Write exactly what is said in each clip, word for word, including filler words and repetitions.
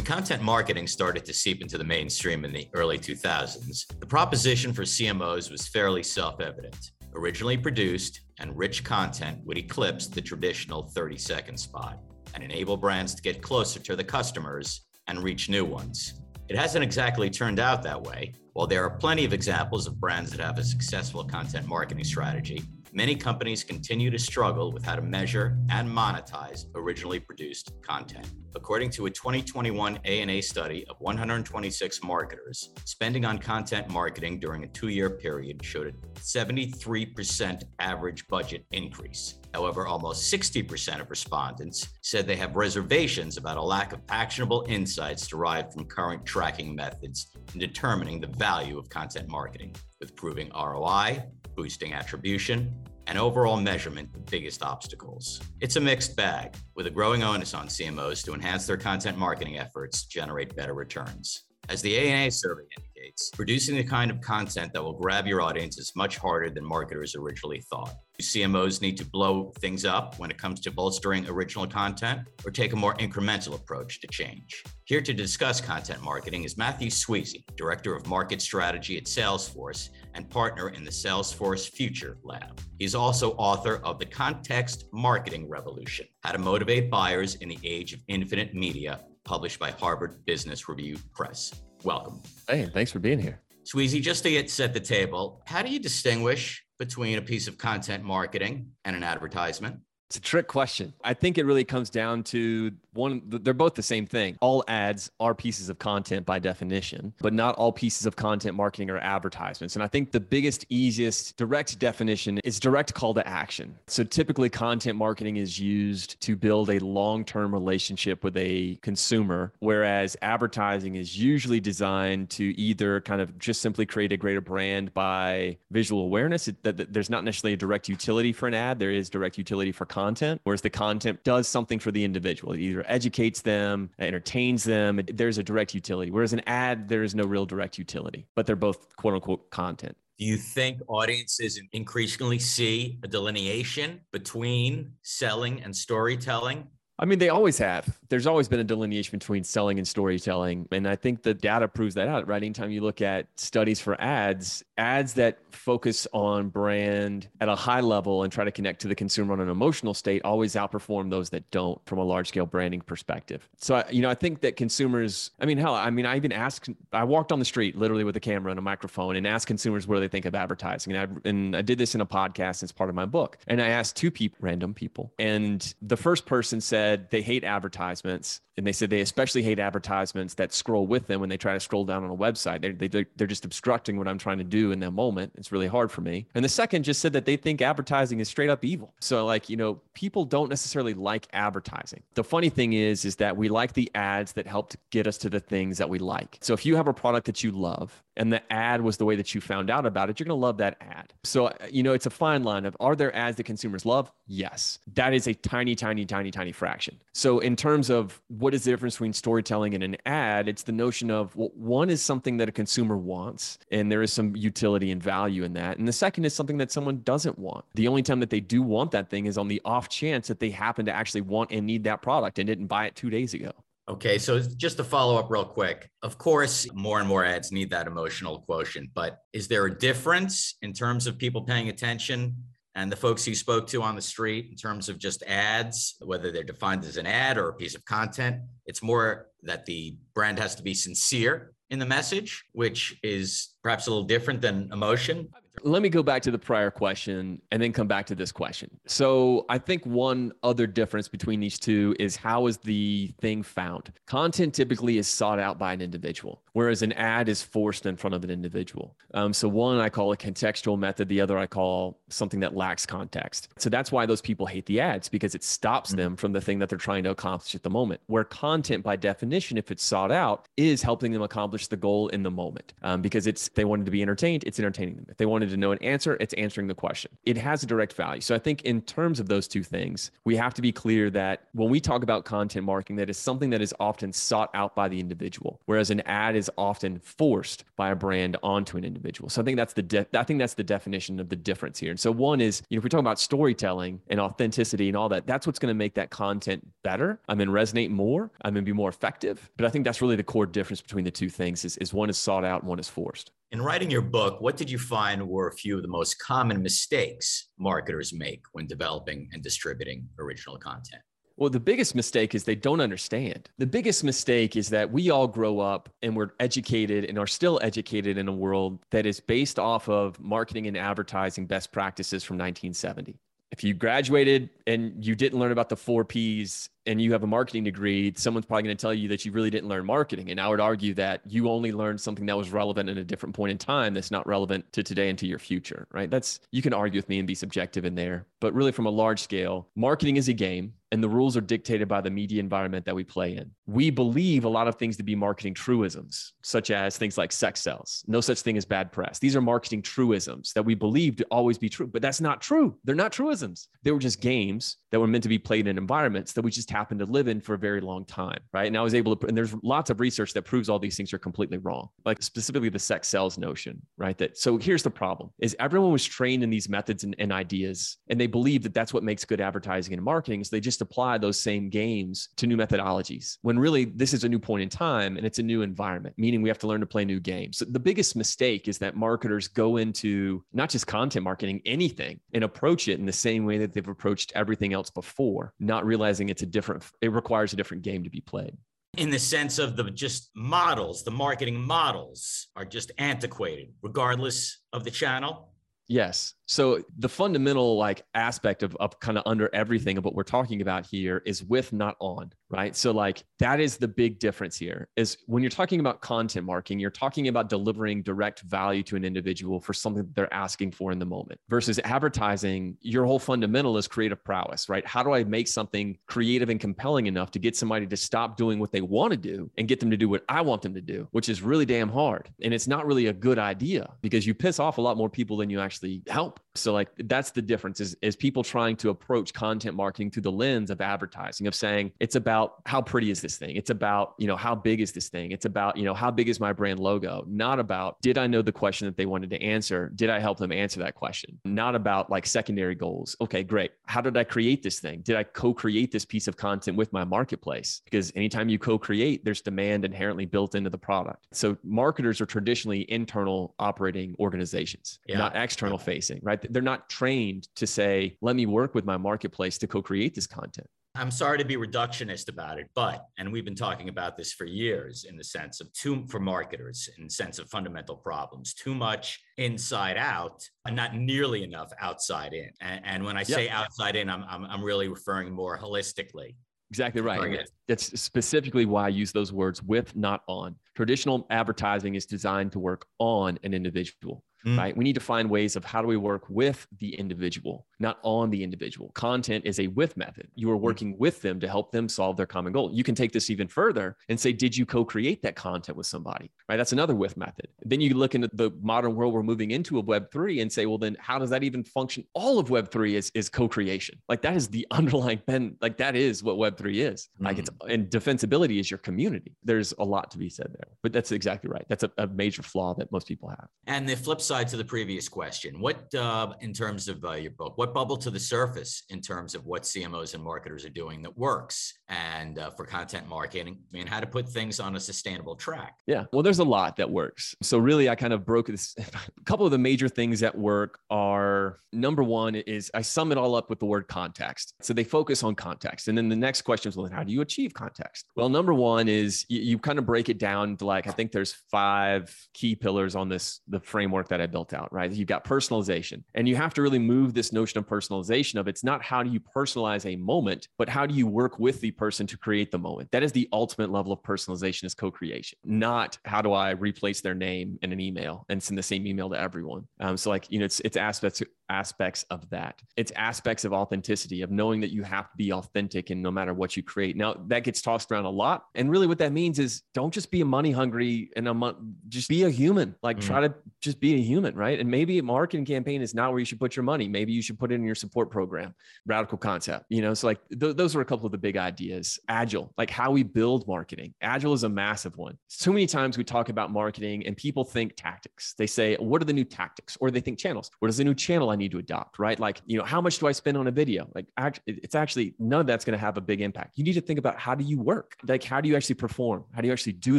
When content marketing started to seep into the mainstream in the early two thousands, the proposition for C M Os was fairly self-evident. Originally produced and rich content would eclipse the traditional thirty-second spot and enable brands to get closer to the customers and reach new ones. It hasn't exactly turned out that way. While there are plenty of examples of brands that have a successful content marketing strategy, many companies continue to struggle with how to measure and monetize originally produced content. According to a twenty twenty-one A N A study of one hundred twenty-six marketers, spending on content marketing during a two-year period showed a seventy-three percent average budget increase. However, almost sixty percent of respondents said they have reservations about a lack of actionable insights derived from current tracking methods in determining the value of content marketing, with proving R O I, boosting attribution, and overall measurement the biggest obstacles. It's a mixed bag, with a growing onus on C M Os to enhance their content marketing efforts to generate better returns. As the A N A survey indicates, producing the kind of content that will grab your audience is much harder than marketers originally thought. Do C M Os need to blow things up when it comes to bolstering original content, or take a more incremental approach to change? Here to discuss content marketing is Matthew Sweezey, Director of Market Strategy at Salesforce and partner in the Salesforce Future Lab. He's also author of The Context Marketing Revolution: How to Motivate Buyers in the Age of Infinite Media, published by Harvard Business Review Press. Welcome. Hey, thanks for being here. Sweezey, just to get set the table, how do you distinguish between a piece of content marketing and an advertisement? It's a trick question. I think it really comes down to one, they're both the same thing. All ads are pieces of content by definition, but not all pieces of content marketing are advertisements. And I think the biggest, easiest direct definition is direct call to action. So typically content marketing is used to build a long-term relationship with a consumer, whereas advertising is usually designed to either kind of just simply create a greater brand by visual awareness. It, that, there's not necessarily a direct utility for an ad. There is direct utility for content. content, whereas the content does something for the individual. It either educates them, entertains them. There's a direct utility. Whereas an ad, there is no real direct utility, but they're both quote unquote content. Do you think audiences increasingly see a delineation between selling and storytelling? I mean, they always have. There's always been a delineation between selling and storytelling. And I think the data proves that out, right? Anytime you look at studies for ads, ads that focus on brand at a high level and try to connect to the consumer on an emotional state always outperform those that don't from a large scale branding perspective. So, you know, I think that consumers, I mean, hell, I mean, I even asked, I walked on the street literally with a camera and a microphone and asked consumers what do they think of advertising. And I, and I did this in a podcast as part of my book. And I asked two people, random people. And the first person said, they hate advertisements. And they said they especially hate advertisements that scroll with them when they try to scroll down on a website. They're, they, they're just obstructing what I'm trying to do in that moment. It's really hard for me. And the second just said that they think advertising is straight up evil. So like, you know, people don't necessarily like advertising. The funny thing is, is that we like the ads that help to get us to the things that we like. So if you have a product that you love and the ad was the way that you found out about it, you're going to love that ad. So, you know, it's a fine line of, are there ads that consumers love? Yes. That is a tiny, tiny, tiny, tiny fraction. So in terms of what What is the difference between storytelling and an ad? It's the notion of, well, one is something that a consumer wants, and there is some utility and value in that. And the second is something that someone doesn't want. The only time that they do want that thing is on the off chance that they happen to actually want and need that product and didn't buy it two days ago. Okay, so just to follow up real quick, of course, more and more ads need that emotional quotient, but is there a difference in terms of people paying attention? And the folks you spoke to on the street in terms of just ads, whether they're defined as an ad or a piece of content, it's more that the brand has to be sincere in the message, which is perhaps a little different than emotion. Let me go back to the prior question and then come back to this question. So I think one other difference between these two is how is the thing found? Content typically is sought out by an individual, whereas an ad is forced in front of an individual. Um, so one I call a contextual method. The other I call something that lacks context. So that's why those people hate the ads, because it stops mm-hmm. them from the thing that they're trying to accomplish at the moment, where content by definition, if it's sought out, is helping them accomplish the goal in the moment. Um, because it's, if they wanted to be entertained, it's entertaining them. If they wanted wanted to know an answer, it's answering the question. It has a direct value. So I think in terms of those two things, we have to be clear that when we talk about content marketing, that is something that is often sought out by the individual, whereas an ad is often forced by a brand onto an individual. So I think that's the de- I think that's the definition of the difference here. And so one is, you know, if we're talking about storytelling and authenticity and all that, that's what's going to make that content better. I mean, resonate more. I mean, be more effective. But I think that's really the core difference between the two things is, is one is sought out and one is forced. In writing your book, what did you find were a few of the most common mistakes marketers make when developing and distributing original content? Well, the biggest mistake is they don't understand. The biggest mistake is that we all grow up and we're educated and are still educated in a world that is based off of marketing and advertising best practices from nineteen seventy. If you graduated and you didn't learn about the four P's and you have a marketing degree, someone's probably going to tell you that you really didn't learn marketing. And I would argue that you only learned something that was relevant at a different point in time that's not relevant to today and to your future, right? That's, you can argue with me and be subjective in there, but really from a large scale, marketing is a game. And the rules are dictated by the media environment that we play in. We believe a lot of things to be marketing truisms, such as things like sex sells, no such thing as bad press. These are marketing truisms that we believe to always be true, but that's not true. They're not truisms. They were just games that were meant to be played in environments that we just happened to live in for a very long time, right? And I was able to, and there's lots of research that proves all these things are completely wrong, like specifically the sex sells notion, right? That, so here's the problem, is everyone was trained in these methods and, and ideas, and they believe that that's what makes good advertising and marketing, so they just apply those same games to new methodologies when really this is a new point in time and it's a new environment, meaning we have to learn to play new games. So the biggest mistake is that marketers go into not just content marketing, anything, and approach it in the same way that they've approached everything else before, not realizing it's a different, it requires a different game to be played. In the sense of the just models, the marketing models are just antiquated regardless of the channel. Yes. So the fundamental like aspect of, of kind of under everything of what we're talking about here is with, not on, right? So like that is the big difference here is when you're talking about content marketing, you're talking about delivering direct value to an individual for something that they're asking for in the moment versus advertising. Your whole fundamental is creative prowess, right? How do I make something creative and compelling enough to get somebody to stop doing what they want to do and get them to do what I want them to do, which is really damn hard. And it's not really a good idea because you piss off a lot more people than you actually help. So like, that's the difference is, is people trying to approach content marketing through the lens of advertising, of saying, it's about how pretty is this thing? It's about, you know, how big is this thing? It's about, you know, how big is my brand logo? Not about, did I know the question that they wanted to answer? Did I help them answer that question? Not about like secondary goals. Okay, great. How did I create this thing? Did I co-create this piece of content with my marketplace? Because anytime you co-create, there's demand inherently built into the product. So marketers are traditionally internal operating organizations, yeah. not external. Facing, right? They're not trained to say, let me work with my marketplace to co-create this content. I'm sorry to be reductionist about it, but, and we've been talking about this for years in the sense of too, for marketers, in the sense of fundamental problems, too much inside out and not nearly enough outside in. And, and when I say yep. outside in, I'm, I'm, I'm really referring more holistically. Exactly right. That's specifically why I use those words with, not on. Traditional advertising is designed to work on an individual. Mm. Right? We need to find ways of how do we work with the individual, not on the individual. Content is a with method. You are working with them to help them solve their common goal. You can take this even further and say, did you co-create that content with somebody? Right? That's another with method. Then you look into the modern world we're moving into of Web three and say, well, then how does that even function? All of Web three is, is co-creation. Like that is the underlying pen. Like that is what Web three is. Mm. Like it's, and defensibility is your community. There's a lot to be said there, but that's exactly right. That's a, a major flaw that most people have. And the flip side to the previous question, what uh, in terms of uh, your book, what bubbled to the surface in terms of what C M Os and marketers are doing that works and uh, for content marketing and how to put things on a sustainable track? Yeah, well, there's a lot that works. So really, I kind of broke this. A couple of the major things that work are, number one is I sum it all up with the word context. So they focus on context. And then the next question is, well, how do you achieve context? Well, number one is you, you kind of break it down to like, I think there's five key pillars on this, the framework that I built out, right? You've got personalization, and you have to really move this notion of personalization of it's not how do you personalize a moment, but how do you work with the person to create the moment? That is the ultimate level of personalization is co-creation, not how do I replace their name in an email and send the same email to everyone. Um, so like, you know, it's, it's aspects aspects of that. It's aspects of authenticity, of knowing that you have to be authentic in no matter what you create. Now, that gets tossed around a lot. And really what that means is don't just be money hungry and a mon- just be a human, like mm. try to just be a human, right? And maybe a marketing campaign is not where you should put your money. Maybe you should put it in your support program. Radical concept, you know, so like th- those are a couple of the big ideas. Agile, like how we build marketing. Agile is a massive one. So many times we talk about marketing and people think tactics. They say, what are the new tactics? Or they think channels. What is the new channel I need to adopt, right? Like, you know, how much do I spend on a video? Like, act- it's actually none of that's going to have a big impact. You need to think about how do you work? Like, how do you actually perform? How do you actually do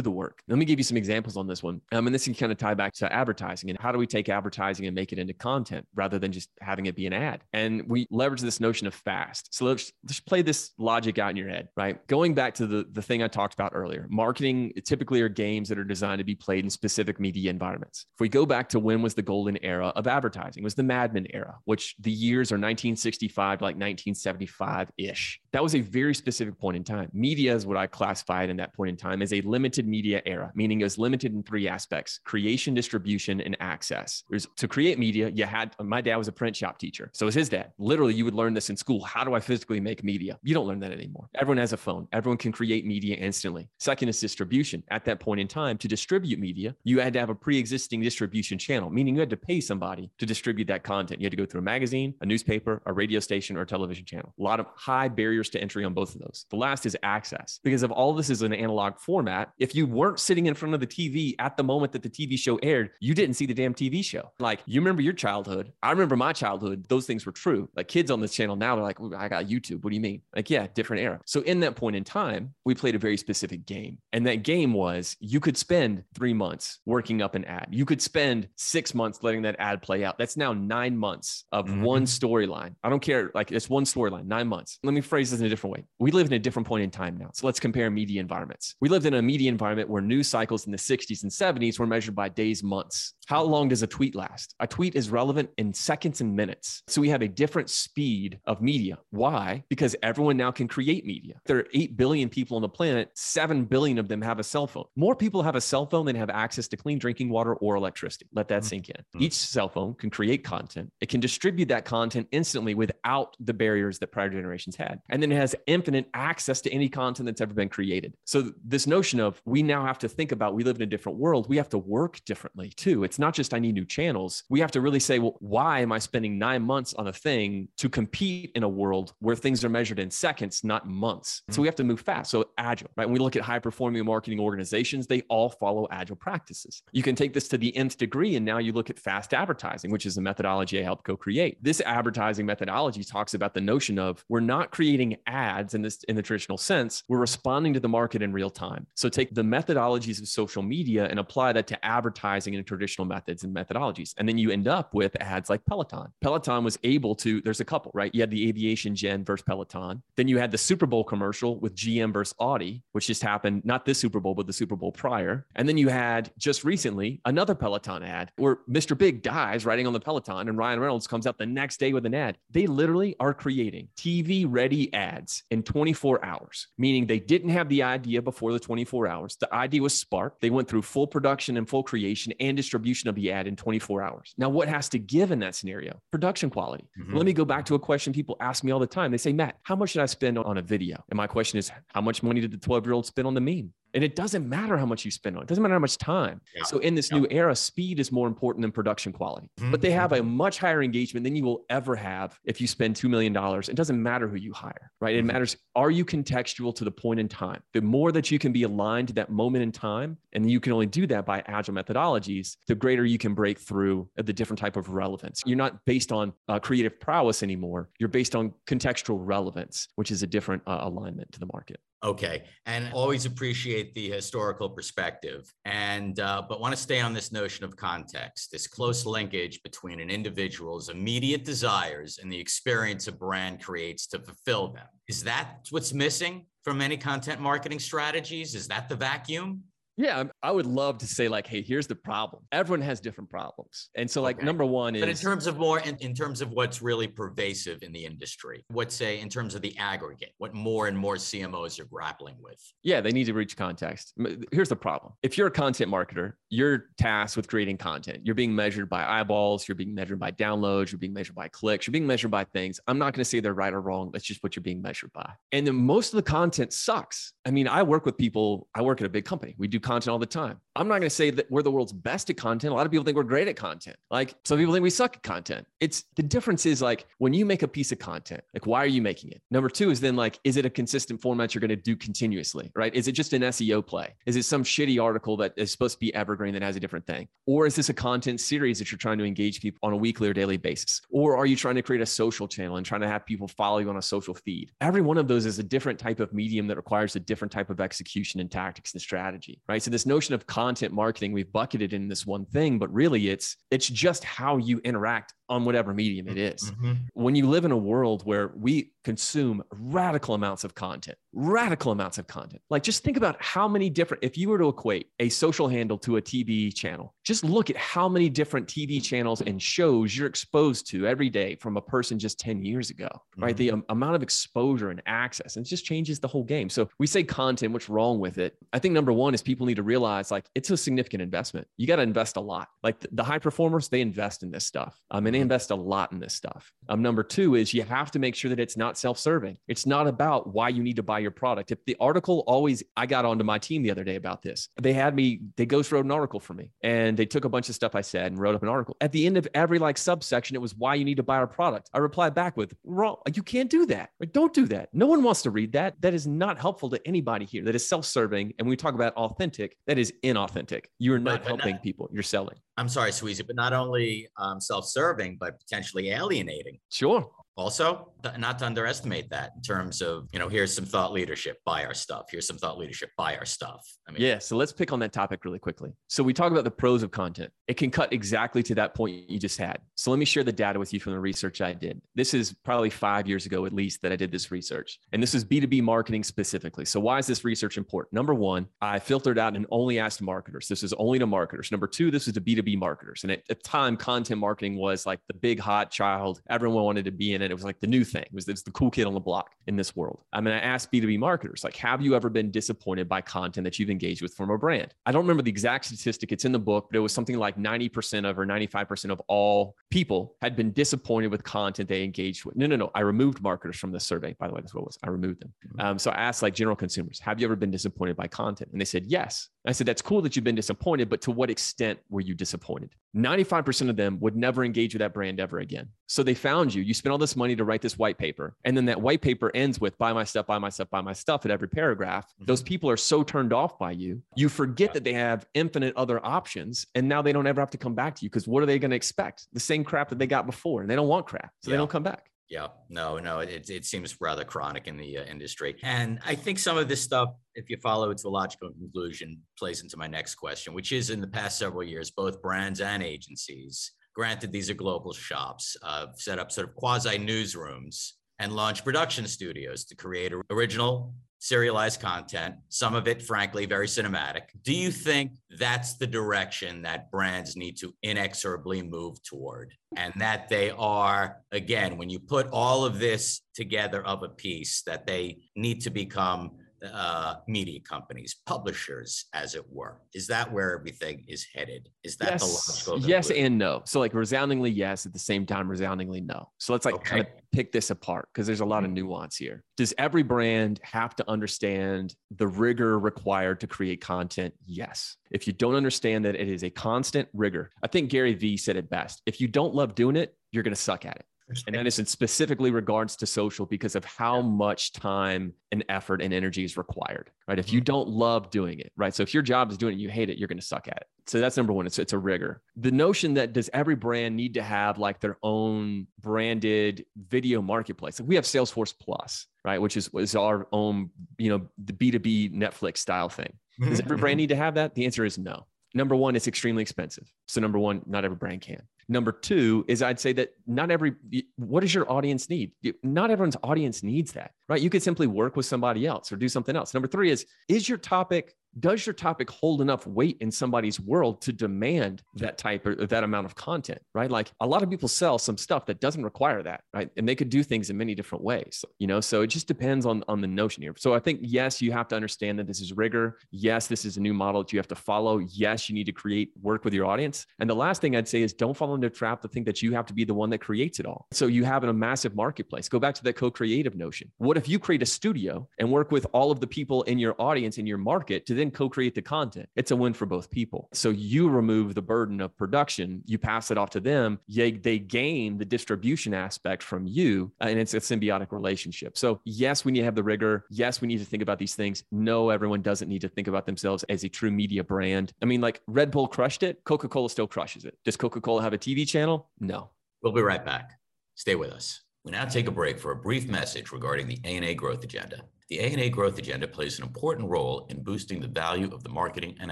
the work? Let me give you some examples on this one. Um, and this can kind of tie back to advertising and how do we take advertising and make it into content rather than just having it be an ad? And we leverage this notion of fast. So let's, let's play this logic out in your head, right? Going back to the, the thing I talked about earlier, marketing typically are games that are designed to be played in specific media environments. If we go back to when was the golden era of advertising, was the Mad Men era, which the years are nineteen sixty-five to like nineteen seventy-five-ish. That was a very specific point in time. Media is what I classified in that point in time as a limited media era, meaning it was limited in three aspects: creation, distribution, and access. There's, to create media, you had, my dad was a print shop teacher. So was his dad. Literally, you would learn this in school. How do I physically make media? You don't learn that anymore. Everyone has a phone. Everyone can create media instantly. Second is distribution. At that point in time, to distribute media, you had to have a pre-existing distribution channel, meaning you had to pay somebody to distribute that content. You had to go through a magazine, a newspaper, a radio station, or a television channel. A lot of high barriers to entry on both of those. The last is access. Because if all this is an analog format, if you weren't sitting in front of the T V at the moment that the T V show aired, you didn't see the damn T V show. Like, you remember your childhood. I remember my childhood. Those things were true. Like, kids on this channel now, they're like, I got YouTube. What do you mean? Like, yeah, different era. So in that point in time, we played a very specific game. And that game was, you could spend three months working up an ad. You could spend six months letting that ad play out. That's now nine months of mm-hmm. one storyline. I don't care. Like, it's one storyline, nine months. Let me phrase this in a different way. We live in a different point in time now. So let's compare media environments. We lived in a media environment where news cycles in the sixties and seventies were measured by days, months. How long does a tweet last? A tweet is relevant in seconds and minutes. So we have a different speed of media. Why? Because everyone now can create media. There are eight billion people on the planet. seven billion of them have a cell phone. More people have a cell phone than have access to clean drinking water or electricity. Let that mm-hmm. sink in. Mm-hmm. Each cell phone can create content. It can distribute that content instantly without the barriers that prior generations had. And then it has infinite access to any content that's ever been created. So this notion of we now have to think about, we live in a different world. We have to work differently too. It's not just I need new channels. We have to really say, well, why am I spending nine months on a thing to compete in a world where things are measured in seconds, not months? So we have to move fast. So agile, right? When we look at high performing marketing organizations, they all follow agile practices. You can take this to the nth degree. And now you look at fast advertising, which is a methodology I helped co-create. This advertising methodology talks about the notion of we're not creating ads in this in the traditional sense. We're responding to the market in real time. So take the methodologies of social media and apply that to advertising and traditional methods and methodologies. And then you end up with ads like Peloton. Peloton was able to, there's a couple, right? You had the aviation gen versus Peloton. Then you had the Super Bowl commercial with G M versus Audi, which just happened, not this Super Bowl, but the Super Bowl prior. And then you had just recently another Peloton ad where Mister Big dies riding on the Peloton and Ryan Reynolds comes out the next day with an ad. They literally are creating T V ready ads in twenty-four hours, meaning they didn't have the idea before the twenty-four hours. The idea was sparked. They went through full production and full creation and distribution of the ad in twenty-four hours. Now, what has to give in that scenario? Production quality. Mm-hmm. Let me go back to a question people ask me all the time. They say, Matt, how much should I spend on a video? And my question is, how much money did the twelve-year-old spend on the meme? And it doesn't matter how much you spend on it. It doesn't matter how much time. Yeah. So in this yeah. new era, speed is more important than production quality. Mm-hmm. But they have a much higher engagement than you will ever have if you spend two million dollars. It doesn't matter who you hire, right? It mm-hmm. matters, are you contextual to the point in time? The more that you can be aligned to that moment in time, and you can only do that by agile methodologies, the greater you can break through the different type of relevance. You're not based on uh, creative prowess anymore. You're based on contextual relevance, which is a different uh, alignment to the market. Okay. And always appreciate the historical perspective. And, uh, but want to stay on this notion of context, this close linkage between an individual's immediate desires and the experience a brand creates to fulfill them. Is that what's missing from many content marketing strategies? Is that the vacuum? Yeah, I would love to say like, hey, here's the problem. Everyone has different problems. And so like okay. number one is- But in terms of more, in, in terms of what's really pervasive in the industry, what's say in terms of the aggregate, what more and more C M Os are grappling with? Yeah, they need to reach context. Here's the problem. If you're a content marketer, you're tasked with creating content. You're being measured by eyeballs. You're being measured by downloads. You're being measured by clicks. You're being measured by things. I'm not going to say they're right or wrong. That's just what you're being measured by. And then most of the content sucks. I mean, I work with people, I work at a big company. We do content all the time. I'm not going to say that we're the world's best at content. A lot of people think we're great at content. Like some people think we suck at content. It's the difference is like when you make a piece of content, like why are you making it? Number two is then like, is it a consistent format you're going to do continuously, right? Is it just an S E O play? Is it some shitty article that is supposed to be evergreen that has a different thing? Or is this a content series that you're trying to engage people on a weekly or daily basis? Or are you trying to create a social channel and trying to have people follow you on a social feed? Every one of those is a different type of medium that requires a different type of execution and tactics and strategy, right? So this notion of content marketing, we've bucketed in this one thing, but really it's, it's just how you interact on whatever medium it is. Mm-hmm. When you live in a world where we consume radical amounts of content, radical amounts of content, like just think about how many different, if you were to equate a social handle to a T V channel, just look at how many different T V channels and shows you're exposed to every day from a person just ten years ago, mm-hmm. right? The um, amount of exposure and access, and it just changes the whole game. So we say content, what's wrong with it? I think number one is people need to realize like it's a significant investment. You got to invest a lot. Like th- the high performers, they invest in this stuff. Um, and they invest a lot in this stuff. Um, number two is you have to make sure that it's not self-serving. It's not about why you need to buy your product. If the article always, I got onto my team the other day about this. They had me, they ghost wrote an article for me and they took a bunch of stuff I said and wrote up an article. At the end of every like subsection, it was why you need to buy our product. I replied back with, wrong, you can't do that. Like, don't do that. No one wants to read that. That is not helpful to anybody here. That is self-serving. And when we talk about authentic, that is inauthentic. You're not but, but helping not, people. You're selling. I'm sorry, Sweezy, but not only um, self-serving, but potentially alienating. Sure. Also, th- not to underestimate that in terms of, you know, here's some thought leadership, buy our stuff. Here's some thought leadership, buy our stuff. I mean, yeah. So let's pick on that topic really quickly. So we talk about the pros of content. It can cut exactly to that point you just had. So let me share the data with you from the research I did. This is probably five years ago, at least, that I did this research. And this is B two B marketing specifically. So why is this research important? Number one, I filtered out and only asked marketers. This is only to marketers. Number two, this is to B two B marketers. And at the time, content marketing was like the big hot child. Everyone wanted to be in. And it was like the new thing. It was, it was the cool kid on the block in this world. I mean, I asked B two B marketers, like, have you ever been disappointed by content that you've engaged with from a brand? I don't remember the exact statistic. It's in the book, but it was something like ninety percent of or ninety-five percent of all people had been disappointed with content they engaged with. No, no, no. I removed marketers from the survey, by the way. That's what it was. I removed them. Um, so I asked like general consumers, have you ever been disappointed by content? And they said, yes. I said, that's cool that you've been disappointed, but to what extent were you disappointed? ninety-five percent of them would never engage with that brand ever again. So they found you. You spent all this money to write this white paper. And then that white paper ends with buy my stuff, buy my stuff, buy my stuff at every paragraph. Mm-hmm. Those people are so turned off by you. You forget yeah. that they have infinite other options. And now they don't ever have to come back to you because what are they going to expect? The same crap that they got before. And they don't want crap. So yeah. they don't come back. Yeah, no, no, it it seems rather chronic in the uh, industry. And I think some of this stuff, if you follow it to a logical conclusion, plays into my next question, which is in the past several years, both brands and agencies, granted these are global shops, uh, set up sort of quasi-newsrooms and launched production studios to create original serialized content, some of it, frankly, very cinematic. Do you think that's the direction that brands need to inexorably move toward? And that they are, again, when you put all of this together of a piece, that they need to become uh, media companies, publishers, as it were. Is that where everything is headed? Is that yes. the logical? Yes and no. So like resoundingly yes, at the same time, resoundingly no. So let's like okay. kind of pick this apart because there's a lot of nuance here. Does every brand have to understand the rigor required to create content? Yes. If you don't understand that it is a constant rigor, I think Gary Vee said it best. If you don't love doing it, you're going to suck at it. And that is in specifically regards to social because of how yeah. much time and effort and energy is required, right? If you don't love doing it, right? So if your job is doing it, and you hate it, you're going to suck at it. So that's number one. It's, it's a rigor. The notion that does every brand need to have like their own branded video marketplace? Like we have Salesforce Plus, right? Which is, is our own, you know, the B two B Netflix style thing. Does every brand need to have that? The answer is no. Number one, it's extremely expensive. So number one, not every brand can. Number two is I'd say that not every, what does your audience need? Not everyone's audience needs that, right? You could simply work with somebody else or do something else. Number three is, is your topic does your topic hold enough weight in somebody's world to demand that type or that amount of content, right? Like a lot of people sell some stuff that doesn't require that, right? And they could do things in many different ways, you know? So it just depends on, on the notion here. So I think, yes, you have to understand that this is rigor. Yes, this is a new model that you have to follow. Yes, you need to create work with your audience. And the last thing I'd say is don't fall into the trap to think that you have to be the one that creates it all. So you have a massive marketplace. Go back to that co-creative notion. What if you create a studio and work with all of the people in your audience, in your market, to then co-create the content? It's a win for both people. So you remove the burden of production, you pass it off to them, yet they gain the distribution aspect from you, and it's a symbiotic relationship. So yes, we need to have the rigor. Yes, we need to think about these things. No, everyone doesn't need to think about themselves as a true media brand. I mean, like Red Bull crushed it, Coca-Cola still crushes it. Does Coca-Cola have a T V channel? No. We'll be right back. Stay with us. We now take a break for a brief message regarding the A N A Growth Agenda. The A N A Growth Agenda plays an important role in boosting the value of the marketing and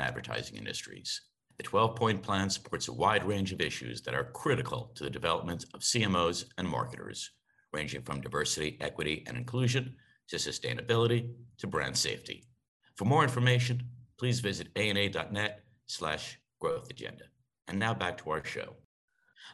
advertising industries. The twelve-point plan supports a wide range of issues that are critical to the development of C M Os and marketers, ranging from diversity, equity, and inclusion to sustainability to brand safety. For more information, please visit A N A dot net slash growth agenda. And now back to our show.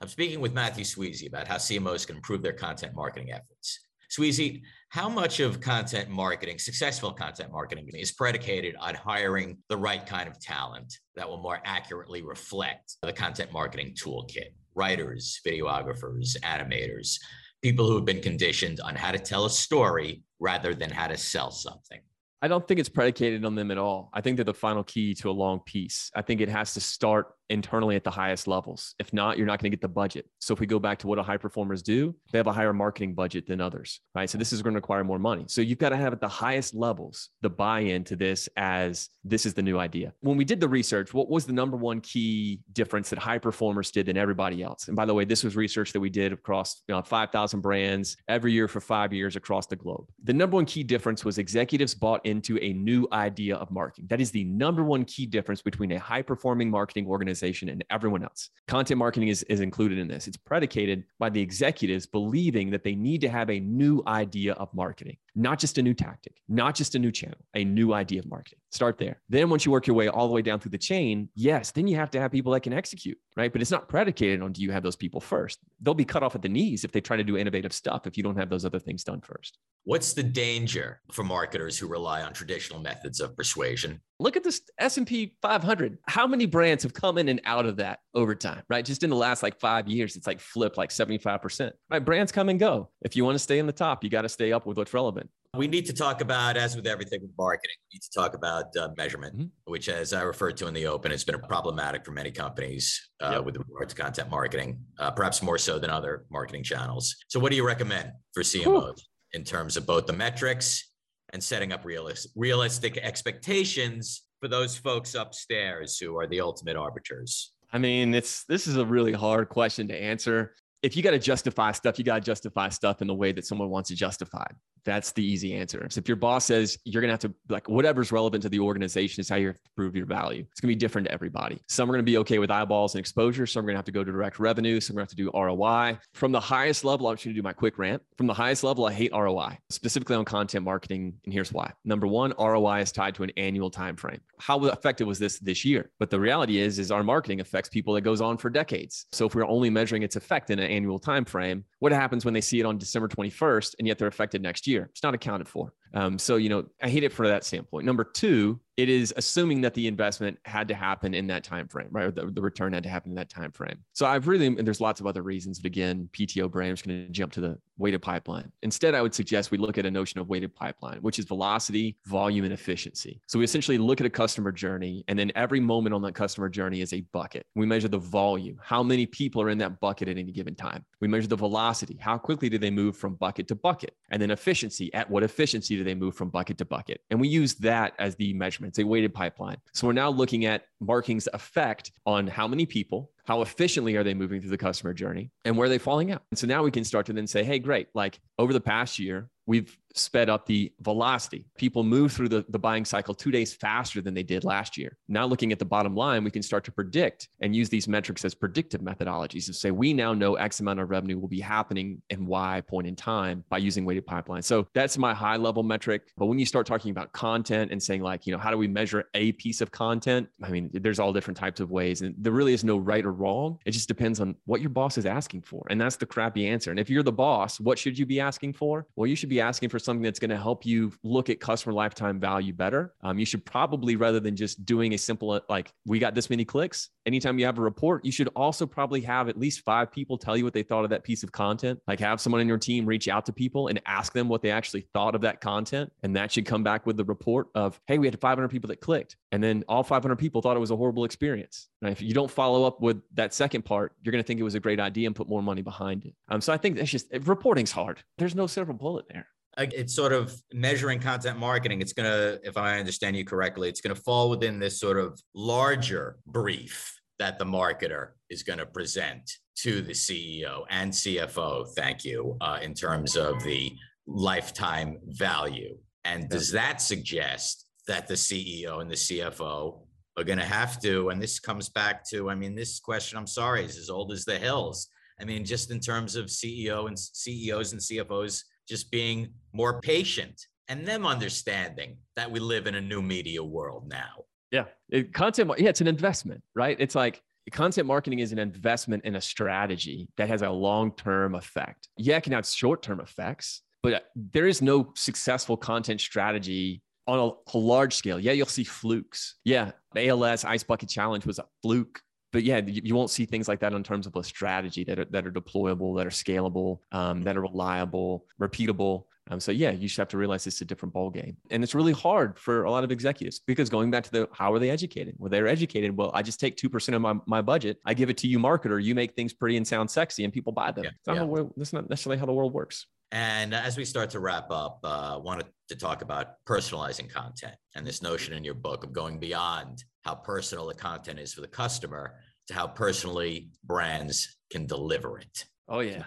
I'm speaking with Matthew Sweezey about how C M Os can improve their content marketing efforts. Sweezey, how much of content marketing, successful content marketing, is predicated on hiring the right kind of talent that will more accurately reflect the content marketing toolkit? Writers, videographers, animators, people who have been conditioned on how to tell a story rather than how to sell something. I don't think it's predicated on them at all. I think they're the final key to a long piece. I think it has to start internally at the highest levels. If not, you're not going to get the budget. So if we go back to what a high performers do, they have a higher marketing budget than others, right? So this is going to require more money. So you've got to have at the highest levels, the buy-in to this as this is the new idea. When we did the research, what was the number one key difference that high performers did than everybody else? And by the way, this was research that we did across you know, five thousand brands every year for five years across the globe. The number one key difference was executives bought into a new idea of marketing. That is the number one key difference between a high-performing marketing organization and everyone else. Content marketing is, is included in this. It's predicated by the executives believing that they need to have a new idea of marketing, not just a new tactic, not just a new channel, a new idea of marketing. Start there. Then once you work your way all the way down through the chain, yes, then you have to have people that can execute, right? But it's not predicated on do you have those people first? They'll be cut off at the knees if they try to do innovative stuff if you don't have those other things done first. What's the danger for marketers who rely on traditional methods of persuasion? Look at this S and P five hundred. How many brands have come in and out of that over time, right? Just in the last like five years, it's like flipped like seventy-five percent, right? Brands come and go. If you want to stay in the top, you got to stay up with what's relevant. We need to talk about, as with everything with marketing, we need to talk about uh, measurement, mm-hmm. which, as I referred to in the open, has been problematic for many companies uh, yep. with regard to content marketing, uh, perhaps more so than other marketing channels. So what do you recommend for C M Os Ooh. in terms of both the metrics and setting up realis- realistic expectations for those folks upstairs who are the ultimate arbiters? I mean, it's this is a really hard question to answer. If you got to justify stuff, you got to justify stuff in the way that someone wants it justified. That's the easy answer. So if your boss says you're going to have to, like, whatever's relevant to the organization is how you have to prove your value. It's going to be different to everybody. Some are going to be okay with eyeballs and exposure. Some are going to have to go to direct revenue. Some are going to have to do R O I. From the highest level, I want you to do my quick rant. From the highest level, I hate R O I, specifically on content marketing. And here's why. Number one, R O I is tied to an annual time frame. How effective was this this year? But the reality is, is our marketing affects people that goes on for decades. So if we're only measuring its effect in an annual time frame, what happens when they see it on December twenty-first and yet they're affected next year? It's not accounted for. Um, so, you know, I hate it for that standpoint. Number two, it is assuming that the investment had to happen in that time frame, right? Or the, the return had to happen in that time frame. So I've really, and there's lots of other reasons, but again, P T O brand, I'm just going to jump to the weighted pipeline. Instead, I would suggest we look at a notion of weighted pipeline, which is velocity, volume, and efficiency. So we essentially look at a customer journey, and then every moment on that customer journey is a bucket. We measure the volume, how many people are in that bucket at any given time. We measure the velocity, how quickly do they move from bucket to bucket? And then efficiency, at what efficiency do they move from bucket to bucket? And we use that as the measurement. It's a weighted pipeline. So we're now looking at marketing's effect on how many people, how efficiently are they moving through the customer journey, and where are they falling out? And so now we can start to then say, hey, great, like over the past year, we've sped up the velocity. People move through the, the buying cycle two days faster than they did last year. Now looking at the bottom line, we can start to predict and use these metrics as predictive methodologies to say, we now know X amount of revenue will be happening and Y point in time by using weighted pipeline. So that's my high level metric. But when you start talking about content and saying like, you know, how do we measure a piece of content? I mean, there's all different types of ways and there really is no right or wrong. It just depends on what your boss is asking for. And that's the crappy answer. And if you're the boss, what should you be asking for? Well, you should be asking for something that's going to help you look at customer lifetime value better. Um, you should probably, rather than just doing a simple, like we got this many clicks, anytime you have a report, you should also probably have at least five people tell you what they thought of that piece of content. Like have someone in your team reach out to people and ask them what they actually thought of that content. And that should come back with the report of, hey, we had five hundred people that clicked. And then all five hundred people thought it was a horrible experience. And if you don't follow up with that second part, you're going to think it was a great idea and put more money behind it. Um, so I think that's just, reporting's hard. There's no silver bullet there. It's sort of measuring content marketing. It's going to, if I understand you correctly, it's going to fall within this sort of larger brief that the marketer is going to present to the C E O and C F O, thank you, uh, in terms of the lifetime value. And does that suggest that the C E O and the C F O are going to have to, and this comes back to, I mean, this question, I'm sorry, is as old as the hills. I mean, just in terms of C E O and C E Os and C F Os just being more patient and them understanding that we live in a new media world now. Yeah, it, content, yeah, it's an investment, right? It's like content marketing is an investment in a strategy that has a long-term effect. Yeah, it can have short-term effects, but there is no successful content strategy on a, a large scale. Yeah, you'll see flukes. Yeah, the A L S Ice Bucket Challenge was a fluke. But yeah, you won't see things like that in terms of a strategy that are, that are deployable, that are scalable, um, that are reliable, repeatable. Um, so yeah, you should have to realize it's a different ballgame. And it's really hard for a lot of executives because going back to the, how are they educated? Well, they're educated. Well, I just take two percent of my, my budget. I give it to you, marketer. You make things pretty and sound sexy and people buy them. Yeah, so yeah. How, that's not necessarily how the world works. And as we start to wrap up, I uh, wanted to talk about personalizing content and this notion in your book of going beyond how personal the content is for the customer to how personally brands can deliver it. Oh, yeah.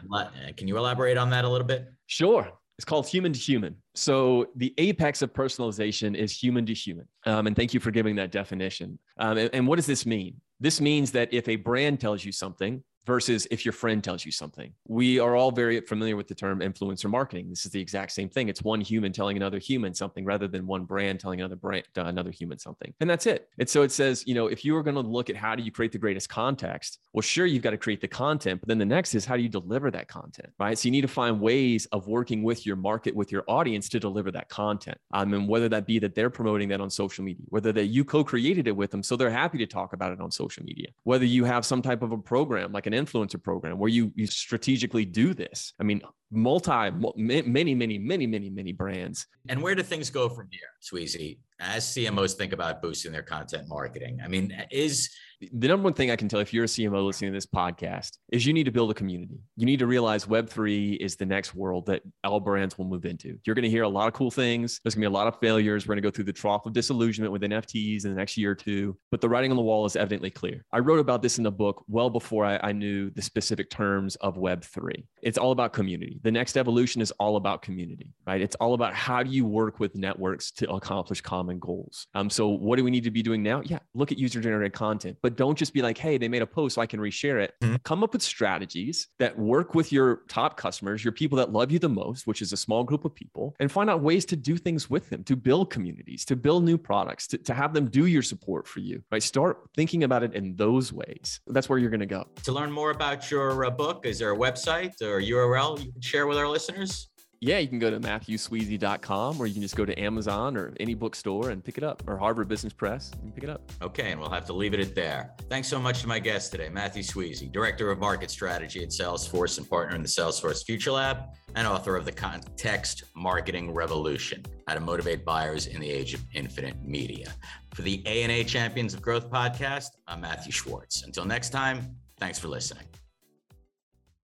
Can you elaborate on that a little bit? Sure. It's called human to human. So the apex of personalization is human to human. Um, and thank you for giving that definition. Um, and, and what does this mean? This means that if a brand tells you something, versus if your friend tells you something. We are all very familiar with the term influencer marketing. This is the exact same thing. It's one human telling another human something rather than one brand telling another brand, uh, another human something. And that's it. And so it says, you know, if you are going to look at how do you create the greatest context, well, sure, you've got to create the content, but then the next is how do you deliver that content, right? So you need to find ways of working with your market, with your audience to deliver that content. Um, and whether that be that they're promoting that on social media, whether that you co-created it with them, so they're happy to talk about it on social media, whether you have some type of a program, like an influencer program where you, you strategically do this. I mean, multi, many, many, many, many, many brands. And where do things go from here, Sweezey, as C M Os think about boosting their content marketing? I mean, is... The number one thing I can tell if you're a C M O listening to this podcast is you need to build a community. You need to realize Web three is the next world that all brands will move into. You're going to hear a lot of cool things. There's going to be a lot of failures. We're going to go through the trough of disillusionment with N F Ts in the next year or two. But the writing on the wall is evidently clear. I wrote about this in the book well before I, I knew the specific terms of Web three. It's all about community. The next evolution is all about community, right? It's all about how do you work with networks to accomplish common goals. Um, so what do we need to be doing now? Yeah, look at user-generated content. But But don't just be like, hey, they made a post, so I can reshare it. Mm-hmm. Come up with strategies that work with your top customers, your people that love you the most, which is a small group of people, and find out ways to do things with them, to build communities, to build new products, to, to have them do your support for you, right? Start thinking about it in those ways. That's where you're going to go. To learn more about your uh, book, is there a website or a U R L you can share with our listeners? Yeah, you can go to Matthew Sweezy dot com or you can just go to Amazon or any bookstore and pick it up, or Harvard Business Press and pick it up. Okay, and we'll have to leave it at there. Thanks so much to my guest today, Matthew Sweezey, Director of Market Strategy at Salesforce and partner in the Salesforce Future Lab and author of The Context Marketing Revolution, How to Motivate Buyers in the Age of Infinite Media. For the A N A Champions of Growth podcast, I'm Matthew Schwartz. Until next time, thanks for listening.